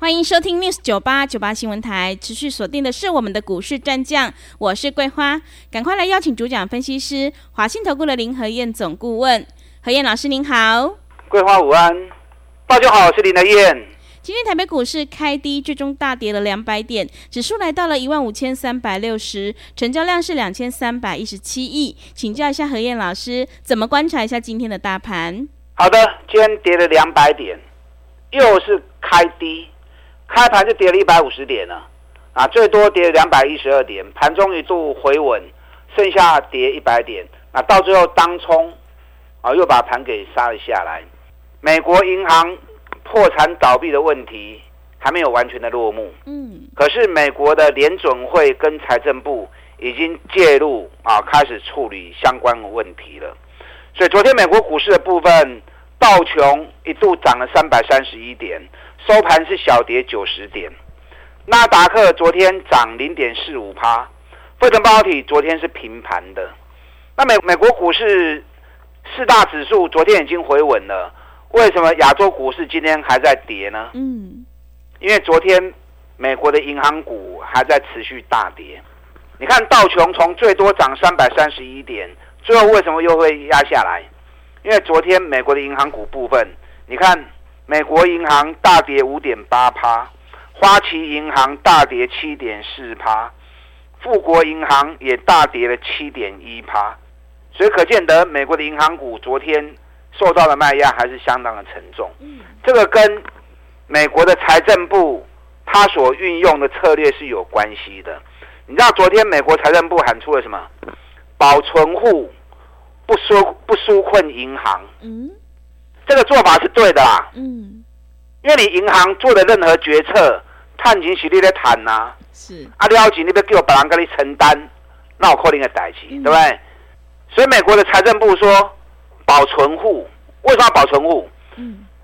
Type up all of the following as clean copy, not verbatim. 欢迎收听 News98 新闻台，持续锁定的是我们的股市战将，我是桂花，赶快来邀请主讲分析师华信投顾的林和彥总顾问。和彥老师您好。桂花午安，大家好，我是林和彥。今天台北股市开低，最终大跌了200点，指数来到了15360，成交量是2317亿。请教一下和彥老师，怎么观察一下今天的大盘？好的，今天跌了200点，又是开低，开盘就跌了150点了，最多跌了212点，盘中一度回稳，剩下跌100点，到最后当冲又把盘给杀了下来。美国银行破产倒闭的问题还没有完全的落幕，可是美国的联准会跟财政部已经介入开始处理相关的问题了。所以昨天美国股市的部分，道琼一度涨了331点，收盘是小跌90点。纳达克昨天涨 0.45%， 费城半导体昨天是平盘的。那 美国股市四大指数昨天已经回稳了，为什么亚洲股市今天还在跌呢？因为昨天美国的银行股还在持续大跌。你看道琼从最多涨331点，最后为什么又会压下来？因为昨天美国的银行股部分，你看美国银行大跌 5.8%， 花旗银行大跌 7.4%， 富国银行也大跌了 7.1%， 所以可见得美国的银行股昨天受到的卖压还是相当的沉重。这个跟美国的财政部他所运用的策略是有关系的。你知道昨天美国财政部喊出了什么？保存户不纾困银行。这个做法是对的啦，因为你银行做的任何决策，探情是你在谈啊，是啊，了解你要叫别人跟你承担，那有可能的代志，对不对？所以美国的财政部说保存户，为什么要保存户？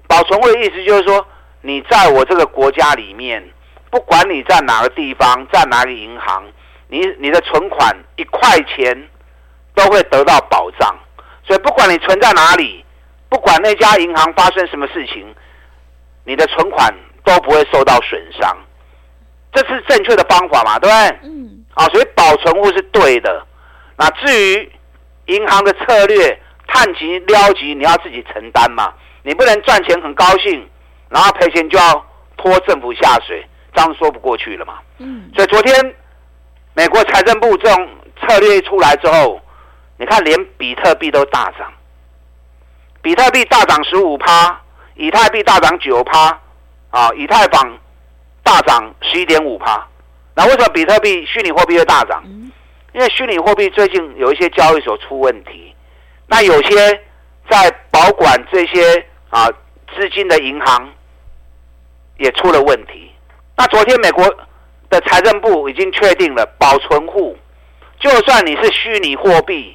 保存户的意思就是说，你在我这个国家里面，不管你在哪个地方，在哪个银行，你的存款1块钱都会得到保障，所以不管你存在哪里，不管那家银行发生什么事情，你的存款都不会受到损伤，这是正确的方法嘛，对不对？所以保存户是对的。那至于银行的策略，探及撩及，你要自己承担嘛，你不能赚钱很高兴，然后赔钱就要拖政府下水，这样说不过去了嘛。所以昨天美国财政部这种策略一出来之后，你看连比特币都大涨。比特币大涨 15%， 以太币大涨 9%， 以太坊大涨 11.5%。 那为什么比特币虚拟货币会大涨？因为虚拟货币最近有一些交易所出问题，那有些在保管这些资金的银行也出了问题。那昨天美国的财政部已经确定了保存户，就算你是虚拟货币，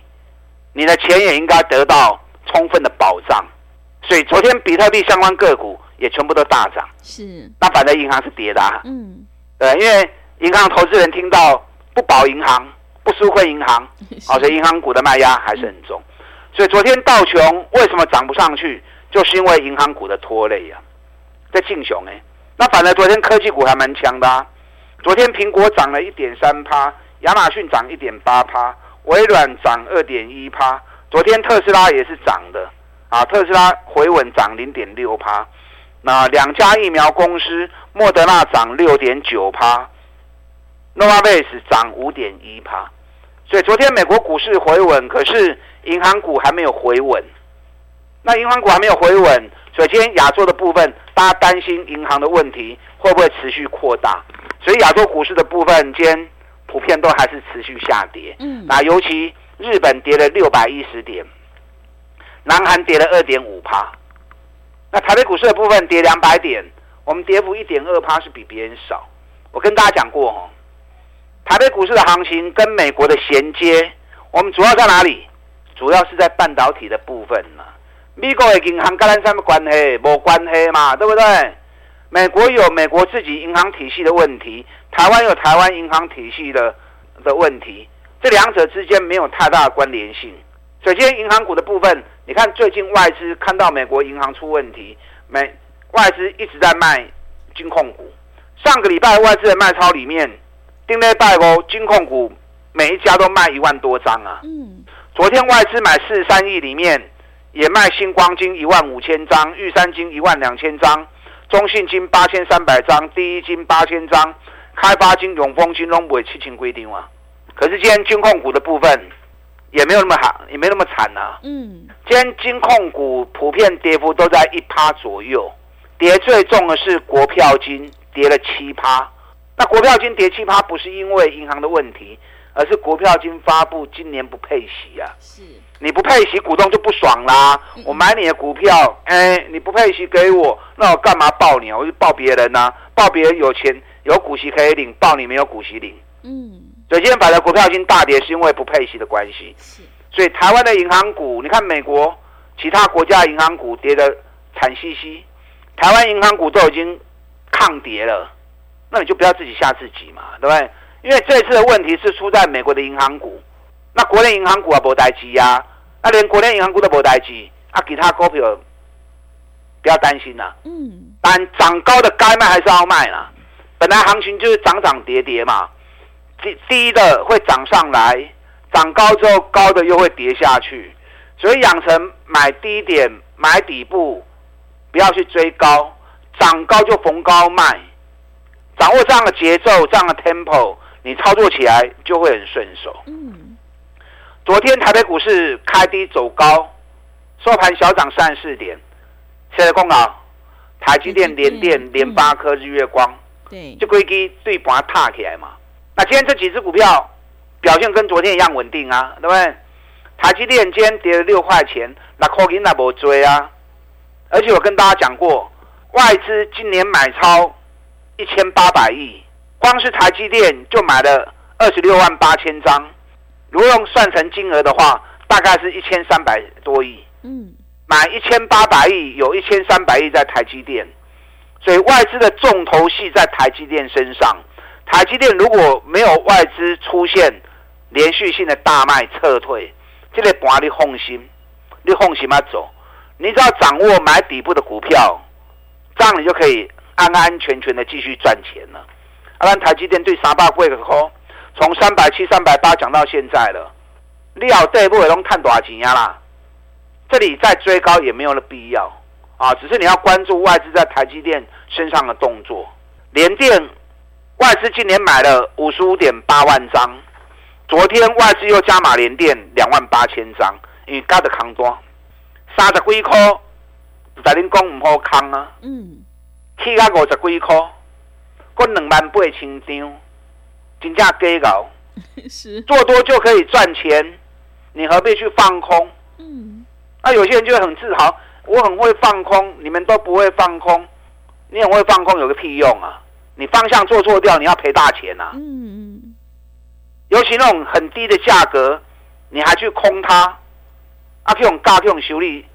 你的钱也应该得到充分的保障，所以昨天比特币相关个股也全部都大涨。是，那反正银行是跌的啊。对，因为银行投资人听到不保银行、不纾困银行，所以银行股的卖压还是很重。所以昨天道琼为什么涨不上去，就是因为银行股的拖累啊，在进熊哎。那反正昨天科技股还蛮强的啊，昨天苹果涨了 1.3%， 亚马逊涨 1.8%， 微软涨 2.1%。昨天特斯拉也是涨的特斯拉回稳涨 0.6%， 那两家疫苗公司莫德纳涨 6.9%， Novavax 涨 5.1%。 所以昨天美国股市回稳，可是银行股还没有回稳。那银行股还没有回稳，所以今天亚洲的部分大家担心银行的问题会不会持续扩大，所以亚洲股市的部分今天普遍都还是持续下跌。那尤其日本跌了610点，南韩跌了 2.5%， 那台北股市的部分跌200点，我们跌幅 1.2% 是比别人少。我跟大家讲过台北股市的行情跟美国的衔接，我们主要在哪里？主要是在半导体的部分嘛。美国的银行跟咱什么关系？没关系嘛，对不对？美国有美国自己银行体系的问题，台湾有台湾银行体系的问题，这两者之间没有太大的关联性。所以今天银行股的部分，你看最近外资看到美国银行出问题，外资一直在卖金控股。上个礼拜外资的卖超里面，顶礼拜五金控股每一家都卖1万多张啊。昨天外资买43亿里面，也卖新光金15000张，玉山金12000张，中信金8300张，第一金8000张，开发金、永丰金都不会7000多张啊。可是今天金控股的部分也没有那么好，也没那么惨啊。今天金控股普遍跌幅都在 1% 左右，跌最重的是国票金，跌了 7%。 那国票金跌 7% 不是因为银行的问题，而是国票金发布今年不配息啊。是，你不配息股东就不爽啦。我买你的股票，你不配息给我，那我干嘛报你啊？我就报别人啊，报别人有钱有股息可以领，报你没有股息领。所以今天反正股票金大跌是因为不配息的关系。是，所以台湾的银行股，你看美国其他国家银行股跌得惨兮兮，台湾银行股都已经抗跌了，那你就不要自己吓自己嘛，对不对？因为这次的问题是出在美国的银行股，那国内银行股也没代志啊，那连国内银行股都没代志啊，其他股票不要担心啦。但涨高的该卖还是要卖啦。本来行情就是涨涨跌跌嘛，低的会涨上来，涨高之后高的又会跌下去，所以养成买低点买底部，不要去追高，涨高就逢高卖，掌握这样的节奏，这样的 tempo。你操作起来就会很顺手。昨天台北股市开低走高，收盘小涨34点。谁来讲啊？台积电、联电、联发科、日月光，这几支对盘踏起来嘛。那今天这几只股票表现跟昨天一样稳定啊，对不对？台积电今天跌了6块钱，6块钱也没追啊。而且我跟大家讲过，外资今年买超1800亿。光是台积电就买了268000张，如果用算成金额的话，大概是1300多亿。买1800亿，有1300亿在台积电，所以外资的重头戏在台积电身上。台积电如果没有外资出现连续性的大卖撤退，这个盘你放心，你放心啊走，你只要掌握买底部的股票，这样你就可以安安全全的继续赚钱了。咱台积电对300几块，从370、380讲到现在了，你后底买拢赚大钱啦。这里再追高也没有了必要啊，只是你要关注外资在台积电身上的动作。联电外资今年买了55.8万张，昨天外资又加码联电28000张，因为加的空单30几块，在恁讲唔好空啊，起到50几块。过28000张，真正假搞，做多就可以赚钱，你何必去放空？那有些人就很自豪，我很会放空，你们都不会放空，你很会放空有个屁用啊！你方向做错掉，你要赔大钱啊！尤其那种很低的价格，你还去空它，啊，去用价去用修理，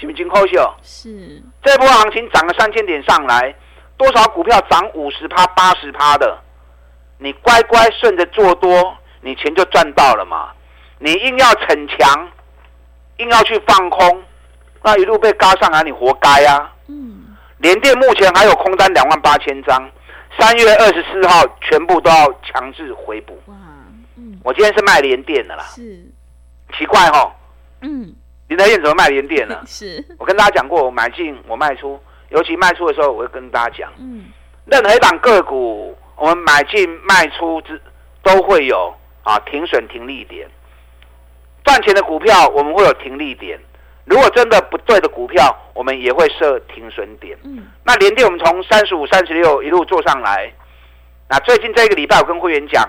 是不是真可惜？是，这波行情涨了3000点上来。多少股票涨 50%、80% 的，你乖乖顺着做多，你钱就赚到了嘛。你硬要逞强，硬要去放空，那一路被嘎上来，你活该啊。联电目前还有空单28000张，3月24号全部都要强制回补。我今天是卖联电的啦。是，奇怪齁。林德燕怎么卖联电呢？是，我跟大家讲过，我买进，我卖出。尤其卖出的时候，我会跟大家讲，任何一档个股，我们买进卖出都会有啊停损停利点。赚钱的股票我们会有停利点，如果真的不对的股票，我们也会设停损点。那联电我们从35、36一路做上来，那最近这一个礼拜我跟会员讲，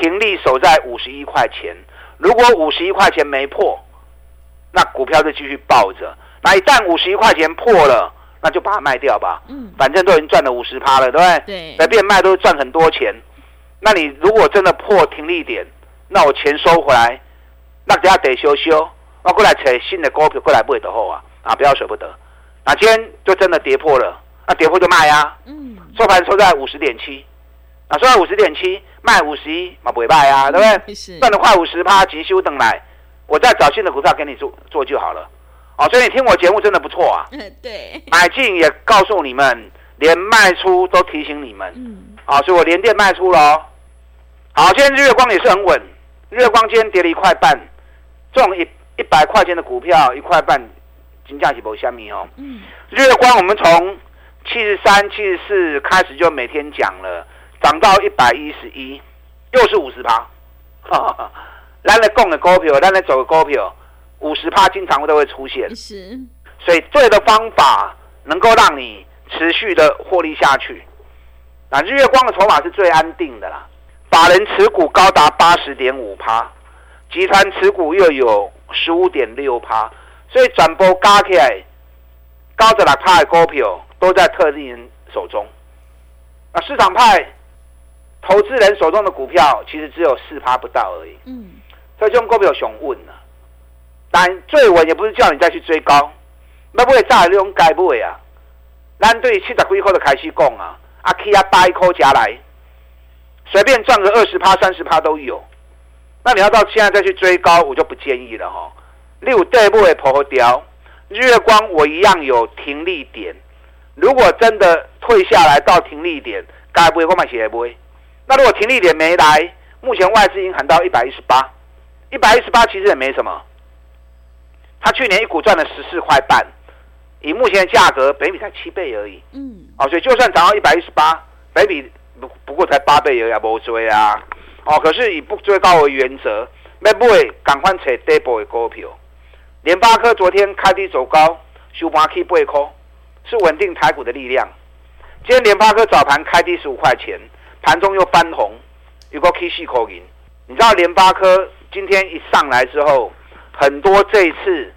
停利守在51块钱，如果51块钱没破，那股票就继续抱着。那一旦51块钱破了，那就把它卖掉吧，反正都已经赚了 50% 了，对不对？对，随便卖都赚很多钱。那你如果真的破停利点，那我钱收回来，落一下地修修，我过来找新的股票过来买就好啊！啊，不要舍不得。那今天就真的跌破了，那跌破就卖啊。嗯。收盘收在50.7，那收在50.7，卖51嘛不会卖啊，对不对？赚了快50%，急修等来，我再找新的股票给你做就好了。哦，所以你听我节目真的不错啊。嗯，对。买进也告诉你们，连卖出都提醒你们。嗯。啊，所以我连电卖出了。好，今天日月光也是很稳，日月光今天跌了1块半，这种100块钱的股票1块半，金价是不虾米哦。嗯。日月光我们从73、74开始就每天讲了，涨到111，又是50%。咱咧讲的股票，咱咧走的股票，50%经常都会出现。是。所以对的方法能够让你持续的获利下去。那日月光的筹码是最安定的啦。法人持股高达 80.5%， 集团持股又有 15.6%， 所以全部加起来96%的股票都在特定人手中。那市场派投资人手中的股票其实只有 4% 不到而已。嗯，所以这种股票熊稳了，但最稳也不是叫你再去追高，要买早你讲该买啊。咱对70几块就开始讲啊，啊起啊8块加来。随便赚个 20%、30% 都有，那你要到现在再去追高，我就不建议了哈。你有对不会破掉，日月光我一样有停利点。如果真的退下来到停利点，该不会我买起来不会。那如果停利点没来，目前外资已经喊到118，118其实也没什么。他去年一股赚了14块半，以目前的价格，北比才7倍而已。嗯，哦，所以就算涨到118，北比。不过才8倍也无追啊，哦，可是以不追高为原则，要买赶快找底部的股票。联发科昨天开低走高，收盘起8块，是稳定台股的力量。今天联发科早盘开低15块钱，盘中又翻红，又过起4块银。你知道联发科今天一上来之后，很多这一次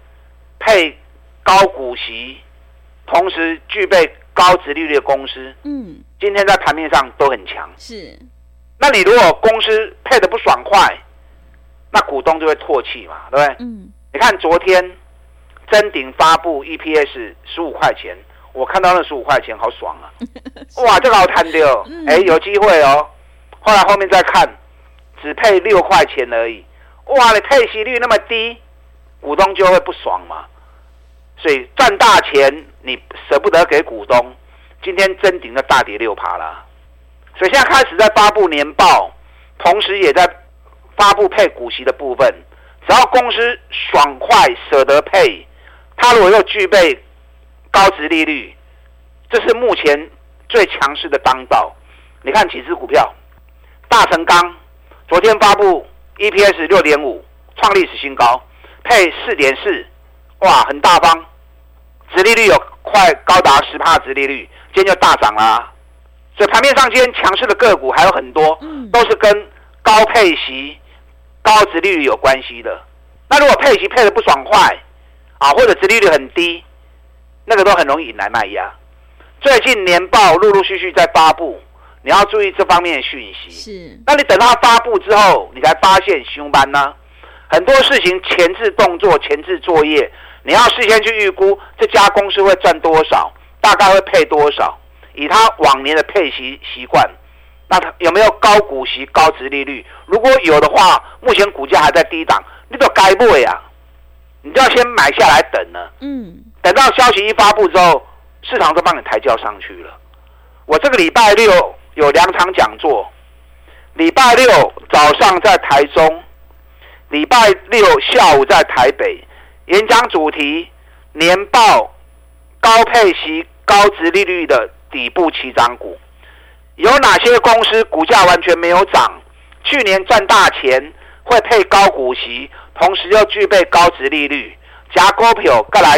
配高股息，同时具备高殖利率的公司，嗯，今天在盘面上都很强。是，那你如果公司配得不爽快，那股东就会唾弃嘛，对不对？嗯，你看昨天臻鼎发布 EPS 15块钱，我看到那15块钱好爽啊！哇，这个好贪掉，哎，有机会哦。后来后面再看，只配6块钱而已。哇，你配息率那么低，股东就会不爽嘛。所以赚大钱，你舍不得给股东。今天臻鼎的大跌6%啦，所以现在开始在发布年报，同时也在发布配股息的部分。只要公司爽快舍得配，它如果又具备高殖利率，这是目前最强势的当道。你看几只股票，大成钢昨天发布 EPS 6.5， 创历史新高，配 4.4。哇，很大方，殖利率有快高达 10% 殖利率，今天就大涨啦。所以盘面上今天强势的个股还有很多，都是跟高配息、高殖利率有关系的。那如果配息配得不爽快啊，或者殖利率很低，那个都很容易引来卖压。最近年报陆陆续续在发布，你要注意这方面的讯息。是，那你等它发布之后，你才发现凶班呢、啊。很多事情前置动作、前置作业。你要事先去预估这家公司会赚多少，大概会配多少，以他往年的配息习惯，那他有没有高股息、高殖利率？如果有的话，目前股价还在低档，你就该买啊，你就要先买下来等呢。嗯，等到消息一发布之后，市场都帮你抬轿上去了。我这个礼拜六有2场讲座，礼拜六早上在台中，礼拜六下午在台北。演讲主题：年报高配息、高殖利率的底部起涨股，有哪些公司股价完全没有涨？去年赚大钱，会配高股息，同时又具备高殖利率，加股票再来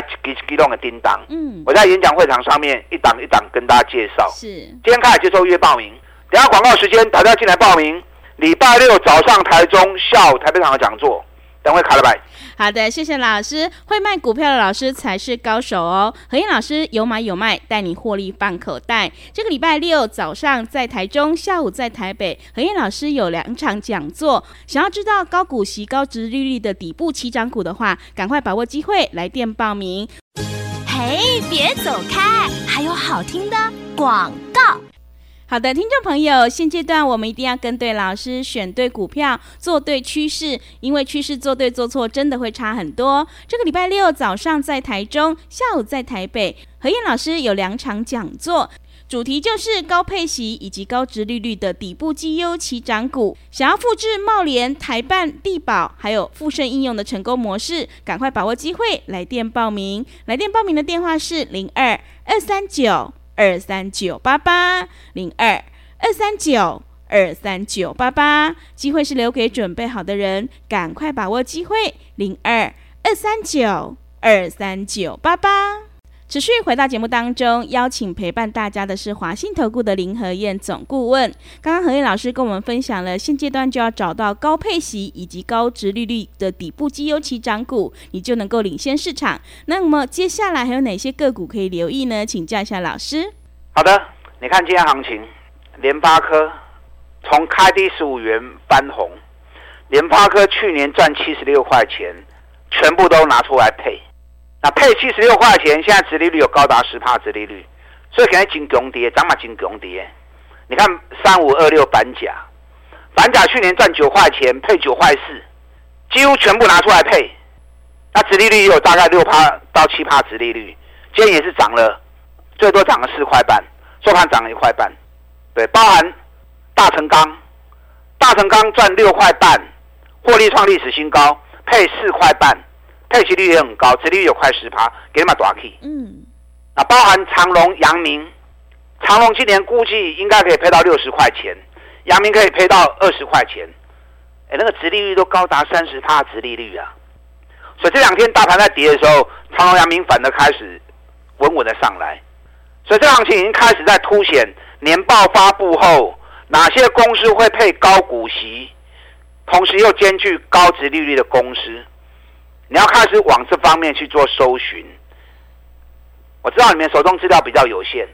启动的叮当。嗯，我在演讲会场上面一档一档跟大家介绍。是，今天开始接受预约报名，等下广告时间，大家进来报名。礼拜六早上台中，下午台北场的讲座。等会卡了拜。好的，谢谢老师，会卖股票的老师才是高手哦。何燕老师有买有卖，带你获利放口袋。这个礼拜六早上在台中，下午在台北，何燕老师有2场讲座。想要知道高股息、高殖利率的底部起涨股的话，赶快把握机会来电报名。嘿，别走开，还有好听的广告。好的，听众朋友，现阶段我们一定要跟对老师，选对股票，做对趋势，因为趋势做对做错真的会差很多。这个礼拜六早上在台中，下午在台北，何燕老师有2场讲座，主题就是高配息以及高殖利率的底部绩优起涨股。想要复制茂联、台办、帝宝还有富盛应用的成功模式，赶快把握机会来电报名。来电报名的电话是02-239-23988 02-239-23988， 机会是留给准备好的人，赶快把握机会。02-239-23988。持续回到节目当中，邀请陪伴大家的是华信投顾的林和彥总顾问。刚刚和彥老师跟我们分享了，现阶段就要找到高配息以及高殖利率的底部绩优起涨股，你就能够领先市场。那么接下来还有哪些个股可以留意呢？请教一下老师。好的，你看今天行情，联发科从开低15元翻红，联发科去年赚76块钱，全部都拿出来配。那配76块钱，现在殖利率有高达10%殖利率，所以可能很强跌，涨嘛很强跌。你看3526板甲，板甲去年赚9块钱，配9块4，几乎全部拿出来配。那殖利率有大概6%到7%殖利率，今天也是涨了，最多涨了4块半，收盘涨了1块半。对，包含大成钢赚6块半，获利创历史新高，配4块半。配息率也很高，殖利率有快10%，给你们大气。那包含长荣、阳明，长荣今年估计应该可以配到60块钱，阳明可以配到20块钱。那个殖利率都高达30%殖利率啊！所以这两天大盘在跌的时候，长荣、阳明反而开始稳稳的上来。所以这行情已经开始在凸显年报发布后，哪些公司会配高股息，同时又兼具高殖利率的公司。你要开始往这方面去做搜寻。我知道你们手中资料比较有限。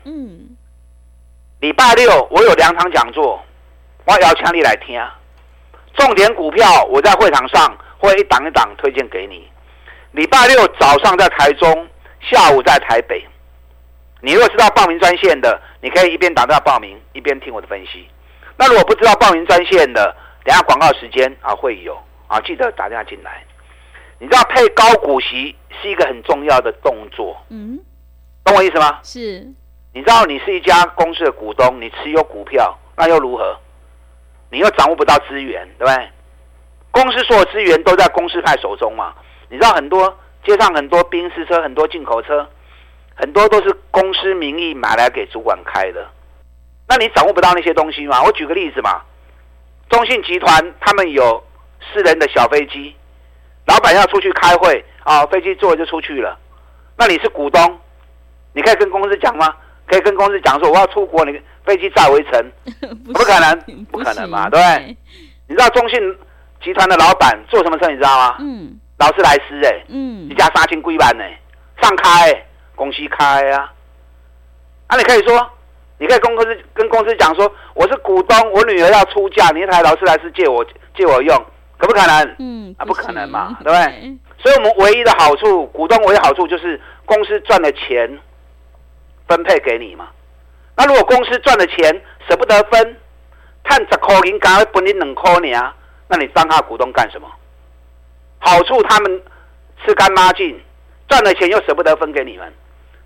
礼拜六我有2场讲座，我邀请你来听。重点股票我在会场上会一档一档推荐给你。礼拜六早上在台中，下午在台北。你如果知道报名专线的，你可以一边打电话报名，一边听我的分析。那如果不知道报名专线的，等一下广告时间啊会有啊，记得打电话进来。你知道配高股息是一个很重要的动作，懂我意思吗？是。你知道你是一家公司的股东，你持有股票，那又如何？你又掌握不到资源，对不对？公司所有资源都在公司派手中嘛。你知道很多街上很多宾士车，很多进口车，很多都是公司名义买来给主管开的。那你掌握不到那些东西吗？我举个例子嘛，中信集团他们有4人的小飞机。老板要出去开会啊，飞机坐就出去了。那你是股东，你可以跟公司讲吗？可以跟公司讲说我要出国，你飞机载我一程？不可能嘛，对不对？你知道中信集团的老板做什么事你知道吗？劳斯莱斯一家3,000几万上开公司开啊。啊，你可以说，你可以跟公司讲说我是股东，我女儿要出嫁，你一台劳斯莱斯借我用。可不可能？不可能嘛，对不对？所以我们唯一的好处，股东唯一的好处就是公司赚了钱分配给你嘛。那如果公司赚了钱舍不得分，赚10块钱刚好分你2块而已，那你当他股东干什么？好处他们吃干抹净，赚了钱又舍不得分给你们。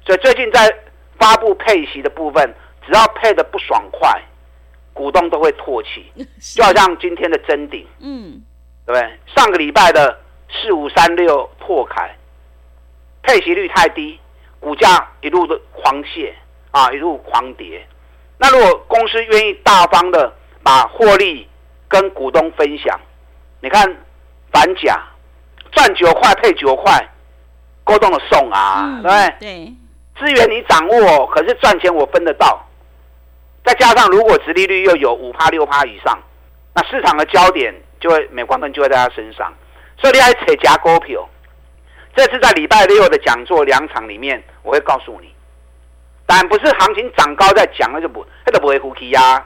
所以最近在发布配息的部分，只要配得不爽快，股东都会唾弃，就好像今天的臻鼎。对不对？上个礼拜的4536拓凯，配息率太低，股价一路的狂泻啊，一路狂跌。那如果公司愿意大方的把获利跟股东分享，你看板甲赚9块配9块，股东的送啊，对不对？对，资源你掌握，可是赚钱我分得到。再加上如果殖利率又有 5%、6% 以上，那市场的焦点就会镁光灯就会在他身上，所以你要去找一家股票，这次在礼拜六的讲座2场里面，我会告诉你。当然不是行情涨高在讲，那就不会呼吸呀。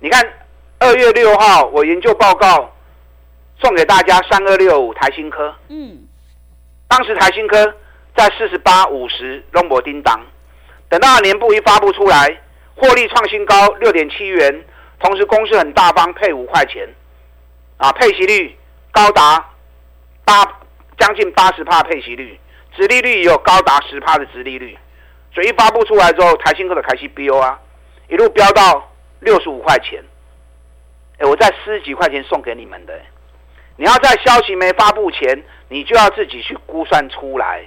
你看2月6号我研究报告送给大家3265台新科，当时台新科在48、50拢无叮当，等到年部一发布出来，获利创新高6.7元，同时公司很大方配5块钱，啊，配息率高达将近80%配息率，殖利率也有高达10%的殖利率，所以一发布出来之后，台新科的开始飙啊，一路飙到65块钱。我在40几块钱送给你们的，你要在消息没发布前，你就要自己去估算出来。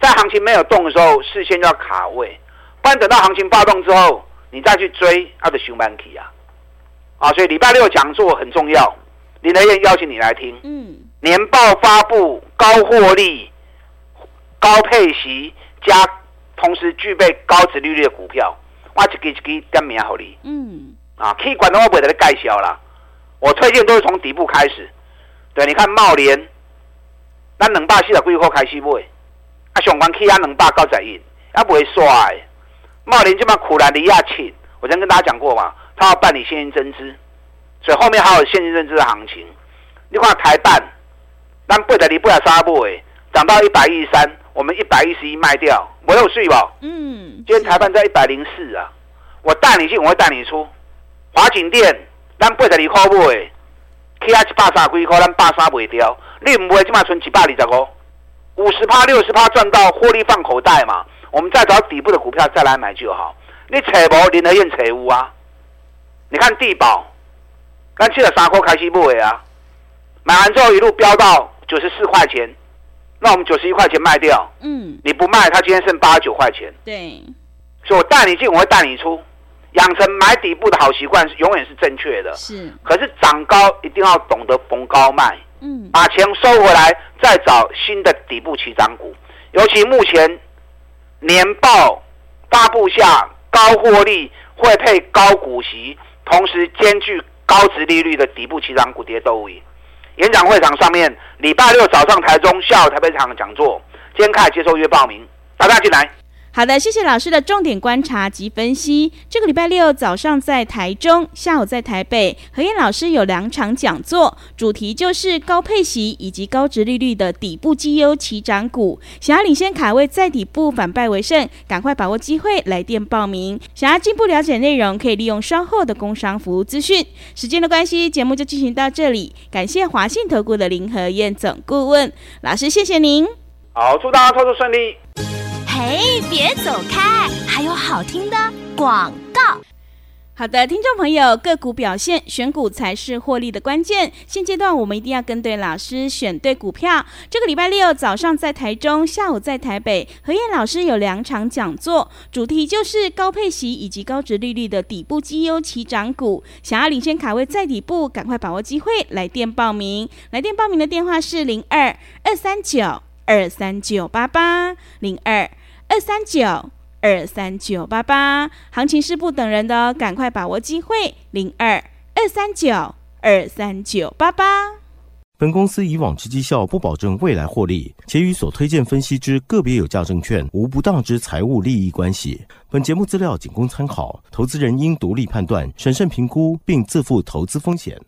在行情没有动的时候，事先就要卡位，不然等到行情暴动之后，你再去追，那就熊班起啊！啊，所以礼拜六讲座很重要，林德燕邀请你来听。年报发布，高获利、高配息，加同时具备高殖利率的股票，我一支点名给你。去管的我不会在介绍啦，我推荐都是从底部开始。对，你看茂联，咱240几块开始买，啊，上关起啊291，啊不会刷的。茂联这嘛苦兰的7，我曾跟大家讲过嘛，他要办理现金增资，所以后面还有现金增资的行情。你看台办，咱802、803买，涨到113，我们111卖掉，我有税吧？今天台办在104啊，我带你进，我会带你出。华景店，咱802块买。起啊130几块，咱83卖掉，你唔会即马存125，50%、60%赚到获利放口袋嘛？我们再找底部的股票再来买就好。你找无，林和燕找有啊？你看地保，咱73块开始买啊，买完之后一路飙到94块钱，那我们91块钱卖掉，你不卖，它今天剩89块钱。对，所以我带你进，我会带你出。养成买底部的好习惯，永远是正确的。是，可是涨高一定要懂得逢高卖，把钱收回来，再找新的底部起涨股。尤其目前年报发布下，高获利会配高股息，同时兼具高殖利率的底部起涨股跌都已。演讲会场上面，礼拜六早上台中，下午台北场的讲座，今天开始接受预约报名，大家进来。好的，谢谢老师的重点观察及分析。这个礼拜六早上在台中，下午在台北，和彦老师有2场讲座，主题就是高配息以及高殖利率的底部绩优起涨股。想要领先卡位，在底部反败为胜，赶快把握机会，来电报名。想要进一步了解内容，可以利用稍后的工商服务资讯。时间的关系，节目就进行到这里，感谢华信投顾的林和彦总顾问老师，谢谢您。好，祝大家操作顺利。嘿，别走开，还有好听的广告。好的，听众朋友，个股表现，选股才是获利的关键。现阶段我们一定要跟对老师，选对股票。这个礼拜六早上在台中，下午在台北，和彦老师有2场讲座，主题就是高配息以及高殖利率的底部绩优起涨股。想要领先卡位在底部，赶快把握机会，来电报名。来电报名的电话是02-239-23988 02-239-23988，行情是不等人的哦，赶快把握机会，02-239-23988。本公司以往之绩效不保证未来获利，且与所推荐分析之个别有价证券无不当之财务利益关系。本节目资料仅供参考，投资人应独立判断、审慎评估，并自负投资风险。